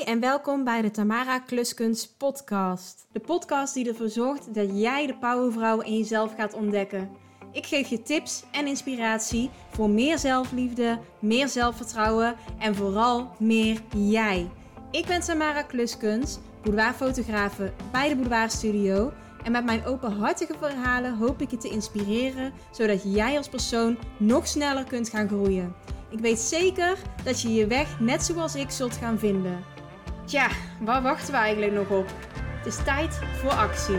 Hoi en welkom bij de Tamara Kluskunst podcast. De podcast die ervoor zorgt dat jij de powervrouw in jezelf gaat ontdekken. Ik geef je tips en inspiratie voor meer zelfliefde, meer zelfvertrouwen en vooral meer jij. Ik ben Tamara Kluskunst, boudoirfotografe bij de Boudoirstudio. En met mijn openhartige verhalen hoop ik je te inspireren, zodat jij als persoon nog sneller kunt gaan groeien. Ik weet zeker dat je je weg net zoals ik zult gaan vinden. Tja, waar wachten we eigenlijk nog op? Het is tijd voor actie.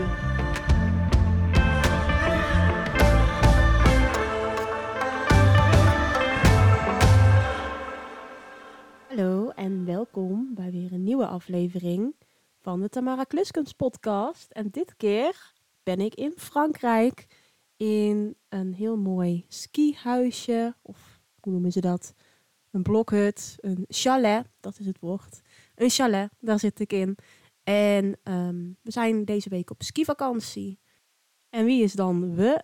Hallo en welkom bij weer een nieuwe aflevering van de Tamara Kluskunst podcast. En dit keer ben ik in Frankrijk in een heel mooi skihuisje, of hoe noemen ze dat? Een blokhut, een chalet, dat is het woord. Een chalet, daar zit ik in. En we zijn deze week op skivakantie. En wie is dan we?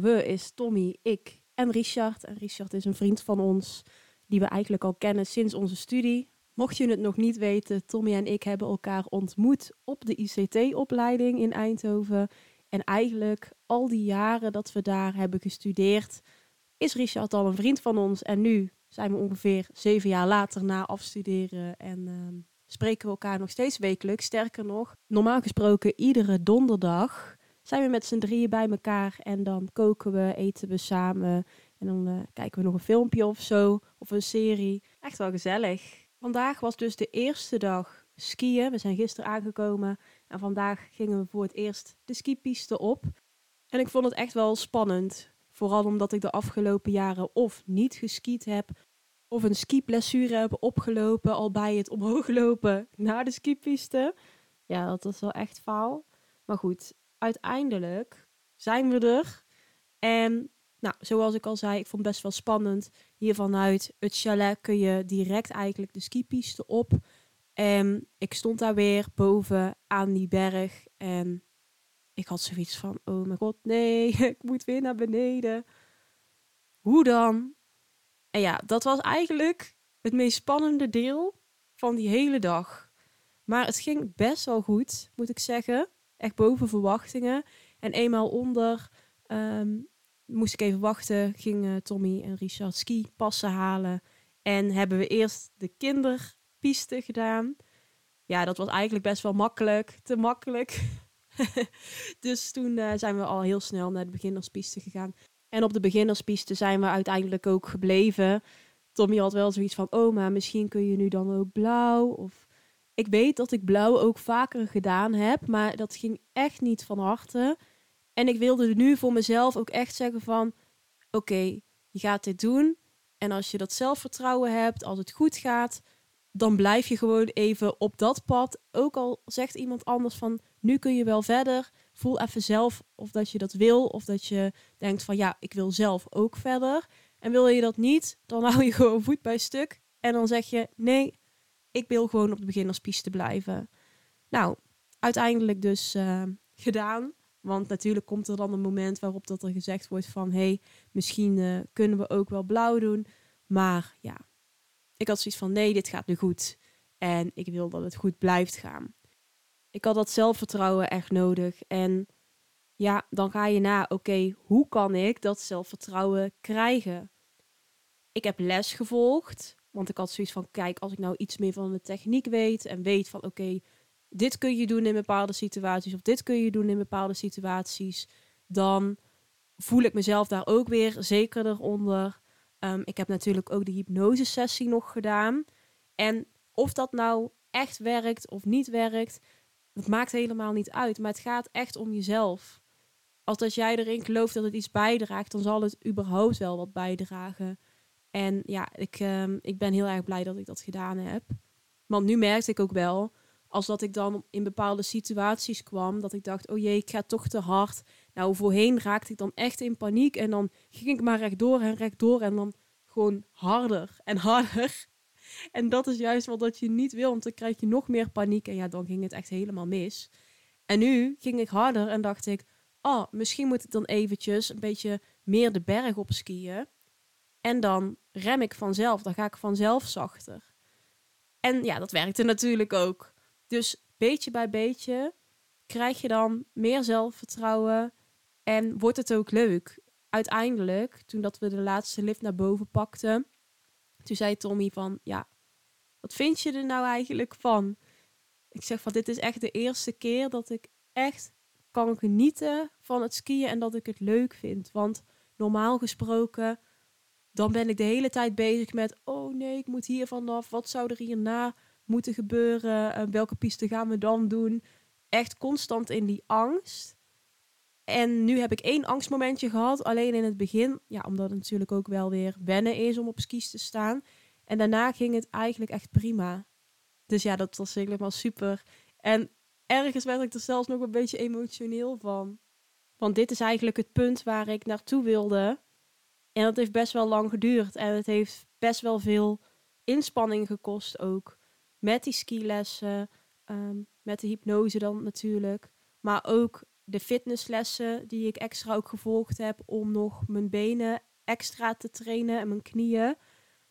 We is Tommy, ik en Richard. En Richard is een vriend van ons die we eigenlijk al kennen sinds onze studie. Mocht je het nog niet weten, Tommy en ik hebben elkaar ontmoet op de ICT-opleiding in Eindhoven. En eigenlijk al die jaren dat we daar hebben gestudeerd, is Richard al een vriend van ons. En nu zijn we ongeveer 7 jaar later na afstuderen en spreken we elkaar nog steeds wekelijks. Sterker nog, normaal gesproken iedere donderdag zijn we met z'n drieën bij elkaar en dan koken we, eten we samen en dan kijken we nog een filmpje of zo, of een serie. Echt wel gezellig. Vandaag was dus de eerste dag skiën. We zijn gisteren aangekomen en vandaag gingen we voor het eerst de skipiste op. En ik vond het echt wel spannend. Vooral omdat ik de afgelopen jaren of niet geskiet heb, of een skiblessure heb opgelopen al bij het omhoog lopen naar de skipiste. Ja, dat was wel echt faal. Maar goed, uiteindelijk zijn we er. En zoals ik al zei, ik vond het best wel spannend. Hier vanuit het chalet kun je direct eigenlijk de skipiste op. En ik stond daar weer boven aan die berg. En ik had zoiets van, oh mijn god, nee, ik moet weer naar beneden. Hoe dan? En ja, dat was eigenlijk het meest spannende deel van die hele dag. Maar het ging best wel goed, moet ik zeggen. Echt boven verwachtingen. En eenmaal onder moest ik even wachten, gingen Tommy en Richard skipassen halen. En hebben we eerst de kinderpiste gedaan. Ja, dat was eigenlijk best wel makkelijk. Te makkelijk. Dus toen zijn we al heel snel naar de beginnerspiste gegaan. En op de beginnerspiste zijn we uiteindelijk ook gebleven. Tommy had wel zoiets van, oh, maar misschien kun je nu dan ook blauw. Of ik weet dat ik blauw ook vaker gedaan heb, maar dat ging echt niet van harte. En ik wilde nu voor mezelf ook echt zeggen van, oké, je gaat dit doen. En als je dat zelfvertrouwen hebt, als het goed gaat, dan blijf je gewoon even op dat pad. Ook al zegt iemand anders van, nu kun je wel verder. Voel even zelf of dat je dat wil. Of dat je denkt van, ja, ik wil zelf ook verder. En wil je dat niet, dan hou je gewoon voet bij stuk. En dan zeg je, nee, ik wil gewoon op de beginnerspiste blijven. Nou, uiteindelijk dus gedaan. Want natuurlijk komt er dan een moment waarop dat er gezegd wordt van, hey, misschien kunnen we ook wel blauw doen. Maar ja, ik had zoiets van, nee, dit gaat nu goed. En ik wil dat het goed blijft gaan. Ik had dat zelfvertrouwen echt nodig. En ja, dan ga je na, oké, hoe kan ik dat zelfvertrouwen krijgen? Ik heb les gevolgd, want ik had zoiets van, kijk, als ik nou iets meer van de techniek weet en weet van, oké, dit kun je doen in bepaalde situaties, of dit kun je doen in bepaalde situaties, dan voel ik mezelf daar ook weer zekerder onder. Ik heb natuurlijk ook de hypnosesessie nog gedaan. En of dat nou echt werkt of niet werkt, dat maakt helemaal niet uit. Maar het gaat echt om jezelf. Als jij erin gelooft dat het iets bijdraagt, dan zal het überhaupt wel wat bijdragen. En ja, ik ben heel erg blij dat ik dat gedaan heb. Want nu merkte ik ook wel, als dat ik dan in bepaalde situaties kwam, dat ik dacht, oh jee, ik ga toch te hard. Nou, voorheen raakte ik dan echt in paniek. En dan ging ik maar rechtdoor. En dan gewoon harder en harder. En dat is juist wat je niet wil, want dan krijg je nog meer paniek. En ja, dan ging het echt helemaal mis. En nu ging ik harder en dacht ik, oh, misschien moet ik dan eventjes een beetje meer de berg op skiën. En dan rem ik vanzelf, dan ga ik vanzelf zachter. En ja, dat werkte natuurlijk ook. Dus beetje bij beetje krijg je dan meer zelfvertrouwen en wordt het ook leuk. Uiteindelijk, toen dat we de laatste lift naar boven pakten, toen zei Tommy van, ja, wat vind je er nou eigenlijk van? Ik zeg van, dit is echt de eerste keer dat ik echt kan genieten van het skiën en dat ik het leuk vind. Want normaal gesproken, dan ben ik de hele tijd bezig met, oh nee, ik moet hier vanaf. Wat zou er hierna moeten gebeuren? Welke piste gaan we dan doen? Echt constant in die angst. En nu heb ik 1 angstmomentje gehad, alleen in het begin. Ja, omdat het natuurlijk ook wel weer wennen is om op skis te staan. En daarna ging het eigenlijk echt prima. Dus ja, dat was helemaal super. En ergens werd ik er zelfs nog een beetje emotioneel van. Want dit is eigenlijk het punt waar ik naartoe wilde. En dat heeft best wel lang geduurd. En het heeft best wel veel inspanning gekost ook. Met die skilessen, met de hypnose dan natuurlijk. Maar ook de fitnesslessen die ik extra ook gevolgd heb om nog mijn benen extra te trainen en mijn knieën.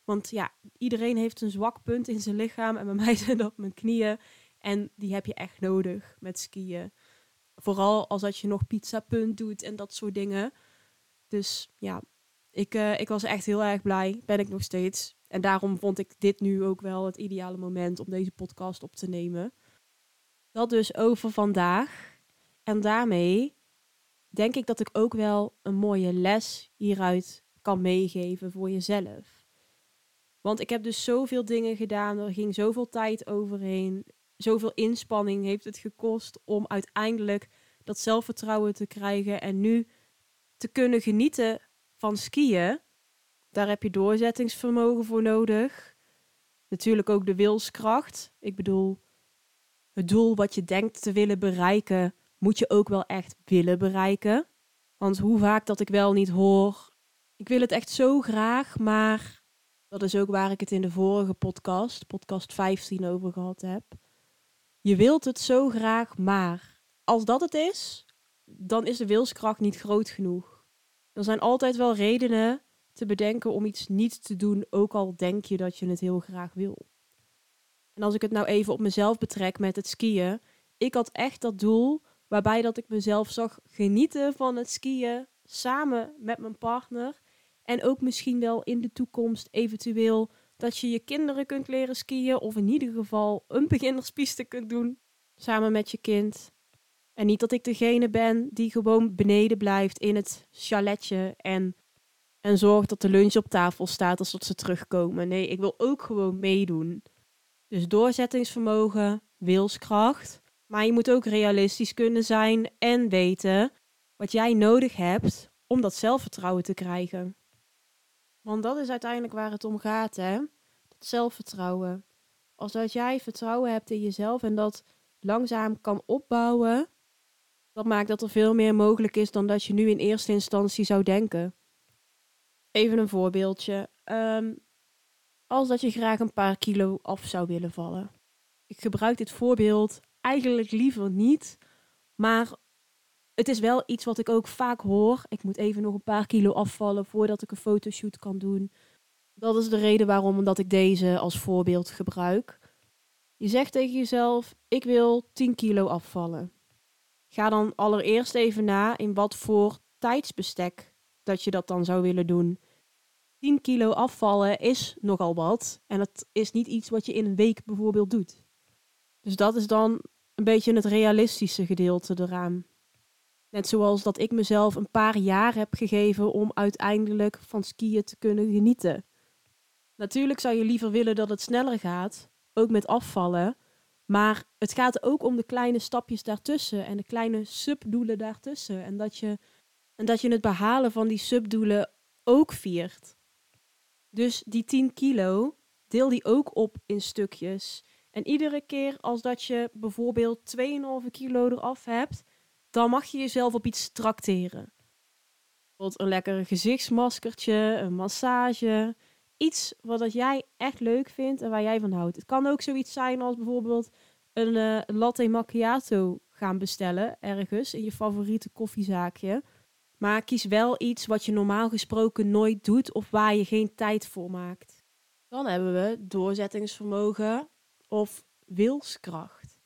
Want ja, iedereen heeft een zwak punt in zijn lichaam en bij mij zijn dat mijn knieën. En die heb je echt nodig met skiën. Vooral als dat je nog pizzapunt doet en dat soort dingen. Dus ja, ik was echt heel erg blij. Ben ik nog steeds. En daarom vond ik dit nu ook wel het ideale moment om deze podcast op te nemen. Dat dus over vandaag. En daarmee denk ik dat ik ook wel een mooie les hieruit kan meegeven voor jezelf. Want ik heb dus zoveel dingen gedaan. Er ging zoveel tijd overheen. Zoveel inspanning heeft het gekost om uiteindelijk dat zelfvertrouwen te krijgen. En nu te kunnen genieten van skiën. Daar heb je doorzettingsvermogen voor nodig. Natuurlijk ook de wilskracht. Ik bedoel, het doel wat je denkt te willen bereiken, moet je ook wel echt willen bereiken. Want hoe vaak dat ik wel niet hoor, ik wil het echt zo graag, maar dat is ook waar ik het in de vorige podcast, podcast 15, over gehad heb. Je wilt het zo graag, maar als dat het is, dan is de wilskracht niet groot genoeg. Er zijn altijd wel redenen te bedenken om iets niet te doen, ook al denk je dat je het heel graag wil. En als ik het nou even op mezelf betrek met het skiën, ik had echt dat doel waarbij dat ik mezelf zag genieten van het skiën samen met mijn partner. En ook misschien wel in de toekomst eventueel dat je je kinderen kunt leren skiën of in ieder geval een beginnerspiste kunt doen samen met je kind. En niet dat ik degene ben die gewoon beneden blijft in het chaletje en zorgt dat de lunch op tafel staat als dat ze terugkomen. Nee, ik wil ook gewoon meedoen. Dus doorzettingsvermogen, wilskracht. Maar je moet ook realistisch kunnen zijn en weten wat jij nodig hebt om dat zelfvertrouwen te krijgen. Want dat is uiteindelijk waar het om gaat, hè? Dat zelfvertrouwen. Als dat jij vertrouwen hebt in jezelf en dat langzaam kan opbouwen, dat maakt dat er veel meer mogelijk is dan dat je nu in eerste instantie zou denken. Even een voorbeeldje. Als dat je graag een paar kilo af zou willen vallen. Ik gebruik dit voorbeeld eigenlijk liever niet, maar het is wel iets wat ik ook vaak hoor. Ik moet even nog een paar kilo afvallen voordat ik een fotoshoot kan doen. Dat is de reden waarom dat ik deze als voorbeeld gebruik. Je zegt tegen jezelf, ik wil 10 kilo afvallen. Ga dan allereerst even na in wat voor tijdsbestek dat je dat dan zou willen doen. 10 kilo afvallen is nogal wat. En dat is niet iets wat je in een week bijvoorbeeld doet. Dus dat is dan een beetje het realistische gedeelte eraan. Net zoals dat ik mezelf een paar jaar heb gegeven om uiteindelijk van skiën te kunnen genieten. Natuurlijk zou je liever willen dat het sneller gaat, ook met afvallen. Maar het gaat ook om de kleine stapjes daartussen en de kleine subdoelen daartussen. En dat je het behalen van die subdoelen ook viert. Dus die 10 kilo, deel die ook op in stukjes. En iedere keer als dat je bijvoorbeeld 2,5 kilo eraf hebt, dan mag je jezelf op iets trakteren. Bijvoorbeeld een lekker gezichtsmaskertje, een massage. Iets wat jij echt leuk vindt en waar jij van houdt. Het kan ook zoiets zijn als bijvoorbeeld een latte macchiato gaan bestellen ergens in je favoriete koffiezaakje. Maar kies wel iets wat je normaal gesproken nooit doet of waar je geen tijd voor maakt. Dan hebben we doorzettingsvermogen of wilskracht.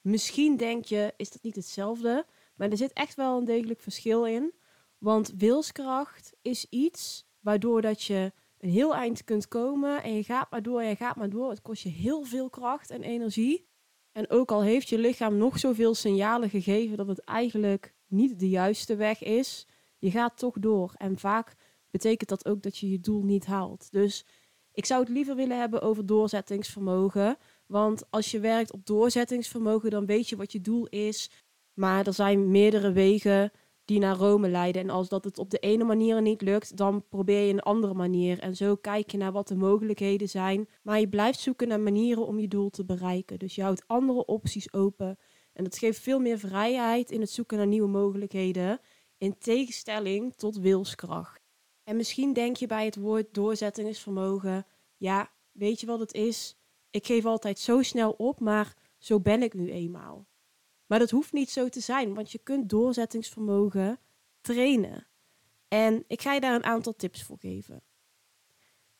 Misschien denk je, is dat niet hetzelfde? Maar er zit echt wel een degelijk verschil in. Want wilskracht is iets waardoor dat je een heel eind kunt komen. En je gaat maar door, Het kost je heel veel kracht en energie. En ook al heeft je lichaam nog zoveel signalen gegeven dat het eigenlijk niet de juiste weg is, je gaat toch door. En vaak betekent dat ook dat je je doel niet haalt. Dus ik zou het liever willen hebben over doorzettingsvermogen. Want als je werkt op doorzettingsvermogen, dan weet je wat je doel is. Maar er zijn meerdere wegen die naar Rome leiden. En als dat het op de ene manier niet lukt, dan probeer je een andere manier. En zo kijk je naar wat de mogelijkheden zijn. Maar je blijft zoeken naar manieren om je doel te bereiken. Dus je houdt andere opties open. En dat geeft veel meer vrijheid in het zoeken naar nieuwe mogelijkheden. In tegenstelling tot wilskracht. En misschien denk je bij het woord doorzettingsvermogen, ja, weet je wat het is? Ik geef altijd zo snel op, maar zo ben ik nu eenmaal. Maar dat hoeft niet zo te zijn, want je kunt doorzettingsvermogen trainen. En ik ga je daar een aantal tips voor geven.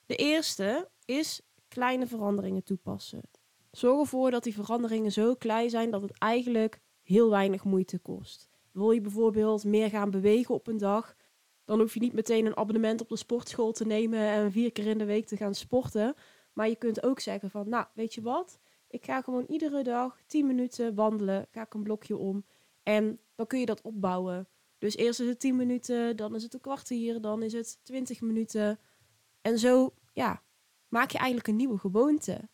De eerste is kleine veranderingen toepassen. Zorg ervoor dat die veranderingen zo klein zijn dat het eigenlijk heel weinig moeite kost. Wil je bijvoorbeeld meer gaan bewegen op een dag, dan hoef je niet meteen een abonnement op de sportschool te nemen en 4 keer in de week te gaan sporten. Maar je kunt ook zeggen van, nou, weet je wat? Ik ga gewoon iedere dag 10 minuten wandelen, ga ik een blokje om. En dan kun je dat opbouwen. Dus eerst is het 10 minuten, dan is het een kwartier, dan is het 20 minuten. En zo, ja, maak je eigenlijk een nieuwe gewoonte.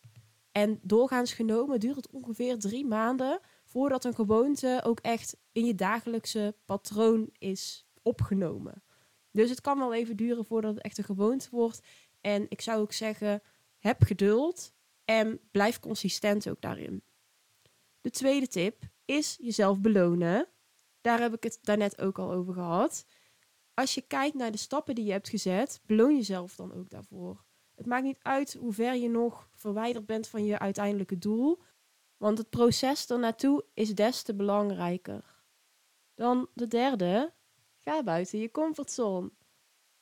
En doorgaans genomen duurt het ongeveer 3 maanden voordat een gewoonte ook echt in je dagelijkse patroon is opgenomen. Dus het kan wel even duren voordat het echt een gewoonte wordt. En ik zou ook zeggen, heb geduld en blijf consistent ook daarin. De tweede tip is jezelf belonen. Daar heb ik het daarnet ook al over gehad. Als je kijkt naar de stappen die je hebt gezet, beloon jezelf dan ook daarvoor. Het maakt niet uit hoe ver je nog verwijderd bent van je uiteindelijke doel, want het proces ernaartoe is des te belangrijker. Dan de derde, ga buiten je comfortzone.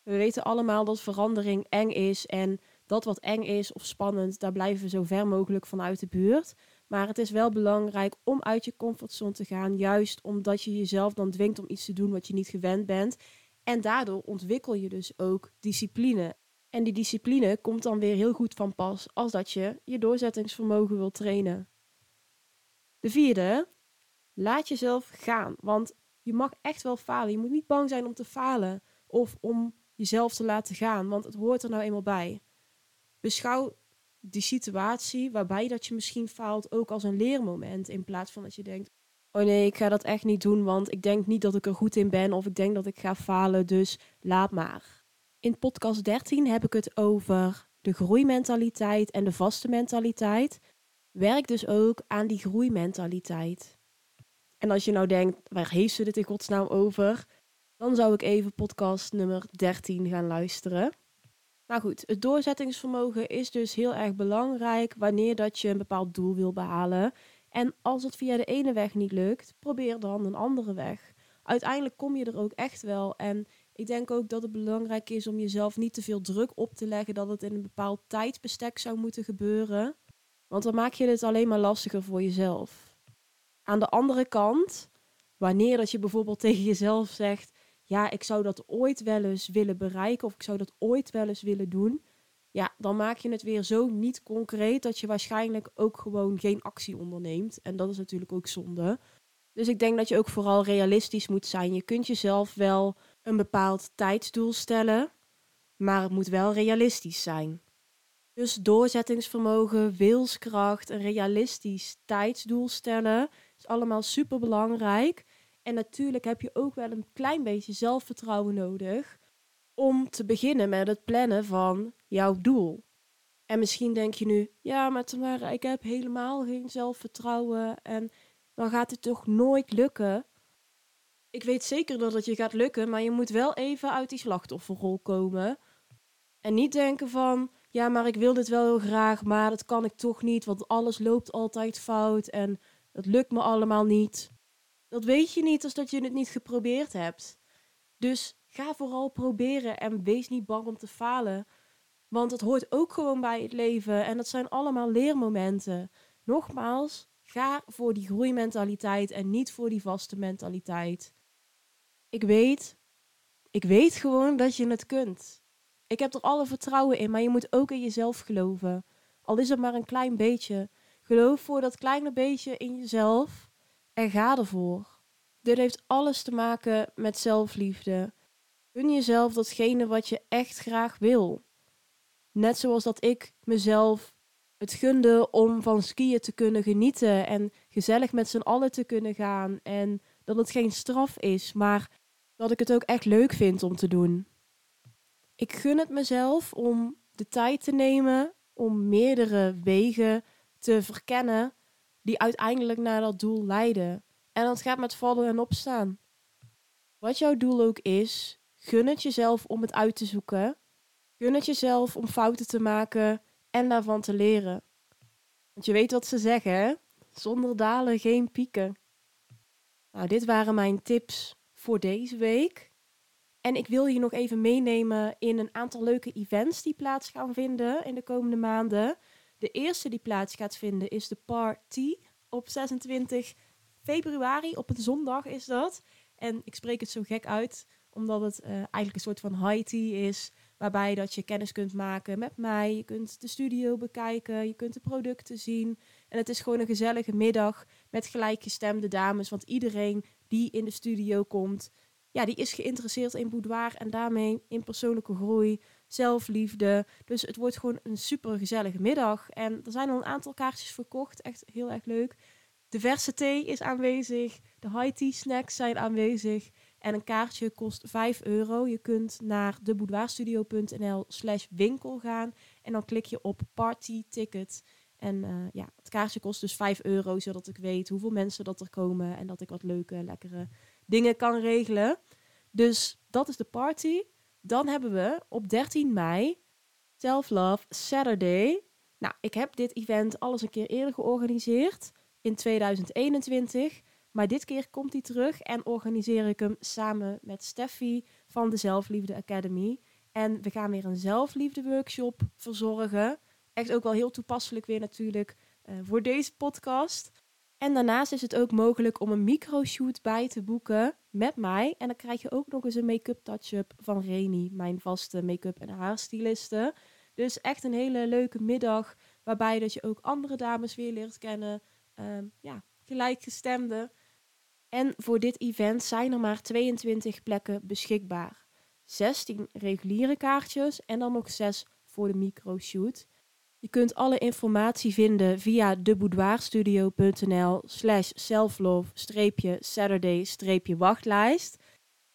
We weten allemaal dat verandering eng is en dat wat eng is of spannend, daar blijven we zo ver mogelijk van uit de buurt. Maar het is wel belangrijk om uit je comfortzone te gaan, juist omdat je jezelf dan dwingt om iets te doen wat je niet gewend bent. En daardoor ontwikkel je dus ook discipline. En die discipline komt dan weer heel goed van pas als dat je je doorzettingsvermogen wilt trainen. De vierde, laat jezelf gaan, want je mag echt wel falen. Je moet niet bang zijn om te falen of om jezelf te laten gaan, want het hoort er nou eenmaal bij. Beschouw die situatie waarbij dat je misschien faalt ook als een leermoment. In plaats van dat je denkt, oh nee, ik ga dat echt niet doen, want ik denk niet dat ik er goed in ben of ik denk dat ik ga falen, dus laat maar. In podcast 13 heb ik het over de groeimentaliteit en de vaste mentaliteit. Werk dus ook aan die groeimentaliteit. En als je nou denkt, waar heeft ze dit in godsnaam over? Dan zou ik even podcast nummer 13 gaan luisteren. Maar goed, het doorzettingsvermogen is dus heel erg belangrijk wanneer dat je een bepaald doel wil behalen. En als het via de ene weg niet lukt, probeer dan een andere weg. Uiteindelijk kom je er ook echt wel. En ik denk ook dat het belangrijk is om jezelf niet te veel druk op te leggen dat het in een bepaald tijdsbestek zou moeten gebeuren. Want dan maak je het alleen maar lastiger voor jezelf. Aan de andere kant, wanneer dat je bijvoorbeeld tegen jezelf zegt, ja, ik zou dat ooit wel eens willen bereiken of ik zou dat ooit wel eens willen doen. Ja, dan maak je het weer zo niet concreet dat je waarschijnlijk ook gewoon geen actie onderneemt. En dat is natuurlijk ook zonde. Dus ik denk dat je ook vooral realistisch moet zijn. Je kunt jezelf wel een bepaald tijdsdoel stellen, maar het moet wel realistisch zijn. Dus doorzettingsvermogen, wilskracht, een realistisch tijdsdoel stellen is allemaal superbelangrijk. En natuurlijk heb je ook wel een klein beetje zelfvertrouwen nodig om te beginnen met het plannen van jouw doel. En misschien denk je nu, ja, maar Tamara, ik heb helemaal geen zelfvertrouwen en dan gaat het toch nooit lukken. Ik weet zeker dat het je gaat lukken, maar je moet wel even uit die slachtofferrol komen. En niet denken van, ja, maar ik wil dit wel heel graag, maar dat kan ik toch niet, want alles loopt altijd fout en dat lukt me allemaal niet. Dat weet je niet als dat je het niet geprobeerd hebt. Dus ga vooral proberen en wees niet bang om te falen. Want dat hoort ook gewoon bij het leven. En dat zijn allemaal leermomenten. Nogmaals, ga voor die groeimentaliteit en niet voor die vaste mentaliteit. Ik weet gewoon dat je het kunt. Ik heb er alle vertrouwen in, maar je moet ook in jezelf geloven. Al is het maar een klein beetje. Geloof voor dat kleine beetje in jezelf en ga ervoor. Dit heeft alles te maken met zelfliefde. Gun jezelf datgene wat je echt graag wil. Net zoals dat ik mezelf het gunde om van skiën te kunnen genieten en gezellig met z'n allen te kunnen gaan. En dat het geen straf is, maar dat ik het ook echt leuk vind om te doen. Ik gun het mezelf om de tijd te nemen om meerdere wegen te verkennen die uiteindelijk naar dat doel leiden. En dat gaat met vallen en opstaan. Wat jouw doel ook is, gun het jezelf om het uit te zoeken. Gun het jezelf om fouten te maken en daarvan te leren. Want je weet wat ze zeggen, hè? Zonder dalen geen pieken. Nou, dit waren mijn tips voor deze week. En ik wil je nog even meenemen in een aantal leuke events die plaats gaan vinden in de komende maanden. De eerste die plaats gaat vinden is de party op 26 februari. Op een zondag is dat. En ik spreek het zo gek uit, omdat het eigenlijk een soort van high tea is. Waarbij dat je kennis kunt maken met mij. Je kunt de studio bekijken. Je kunt de producten zien. En het is gewoon een gezellige middag met gelijkgestemde dames. Want iedereen die in de studio komt, ja, die is geïnteresseerd in boudoir. En daarmee in persoonlijke groei, zelfliefde. Dus het wordt gewoon een super gezellige middag. En er zijn al een aantal kaartjes verkocht. Echt heel erg leuk. De verse thee is aanwezig. De high tea snacks zijn aanwezig. En een kaartje kost €5. Je kunt naar deboudoirstudio.nl/winkel gaan. En dan klik je op party ticket. En het kaartje kost dus €5. Zodat ik weet hoeveel mensen dat er komen. En dat ik wat leuke, lekkere dingen kan regelen. Dus dat is de party. Dan hebben we op 13 mei Selflove Saturday. Nou, ik heb dit event alles een keer eerder georganiseerd. In 2021. Maar dit keer komt hij terug en organiseer ik hem samen met Steffi van de Zelfliefde Academy. En we gaan weer een zelfliefde workshop verzorgen. Echt ook wel heel toepasselijk weer natuurlijk voor deze podcast. En daarnaast is het ook mogelijk om een microshoot bij te boeken met mij. En dan krijg je ook nog eens een make-up touch-up van Reni, mijn vaste make-up en haarstyliste. Dus echt een hele leuke middag waarbij dat je ook andere dames weer leert kennen. Gelijkgestemden. En voor dit event zijn er maar 22 plekken beschikbaar. 16 reguliere kaartjes en dan nog 6 voor de microshoot. Je kunt alle informatie vinden via deboudoirstudio.nl/selflove-saturday-wachtlijst.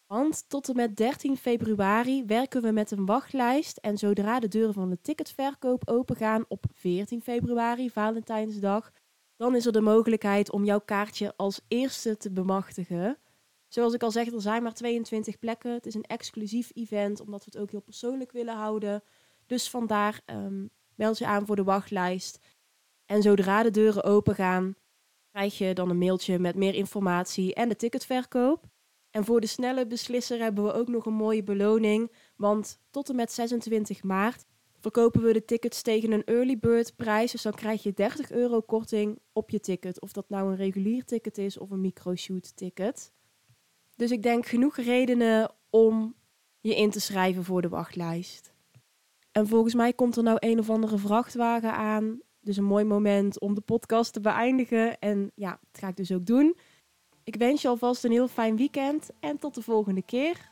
Want tot en met 13 februari werken we met een wachtlijst. En zodra de deuren van de ticketverkoop opengaan op 14 februari, Valentijnsdag, dan is er de mogelijkheid om jouw kaartje als eerste te bemachtigen. Zoals ik al zeg, er zijn maar 22 plekken. Het is een exclusief event, omdat we het ook heel persoonlijk willen houden. Dus vandaar meld je aan voor de wachtlijst. En zodra de deuren opengaan, krijg je dan een mailtje met meer informatie en de ticketverkoop. En voor de snelle beslisser hebben we ook nog een mooie beloning. Want tot en met 26 maart verkopen we de tickets tegen een early bird prijs. Dus dan krijg je €30 korting op je ticket. Of dat nou een regulier ticket is of een microshoot ticket. Dus ik denk genoeg redenen om je in te schrijven voor de wachtlijst. En volgens mij komt er nou een of andere vrachtwagen aan. Dus een mooi moment om de podcast te beëindigen. En ja, dat ga ik dus ook doen. Ik wens je alvast een heel fijn weekend en tot de volgende keer.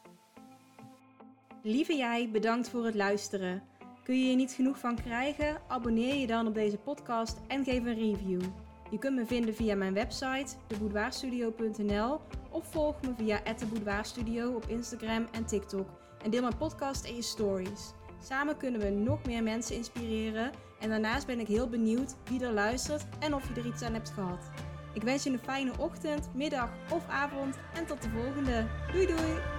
Lieve jij, bedankt voor het luisteren. Kun je hier niet genoeg van krijgen? Abonneer je dan op deze podcast en geef een review. Je kunt me vinden via mijn website, deboudoirstudio.nl, of volg me via @deboudoirstudio op Instagram en TikTok. En deel mijn podcast en je stories. Samen kunnen we nog meer mensen inspireren. En daarnaast ben ik heel benieuwd wie er luistert en of je er iets aan hebt gehad. Ik wens je een fijne ochtend, middag of avond en tot de volgende. Doei doei!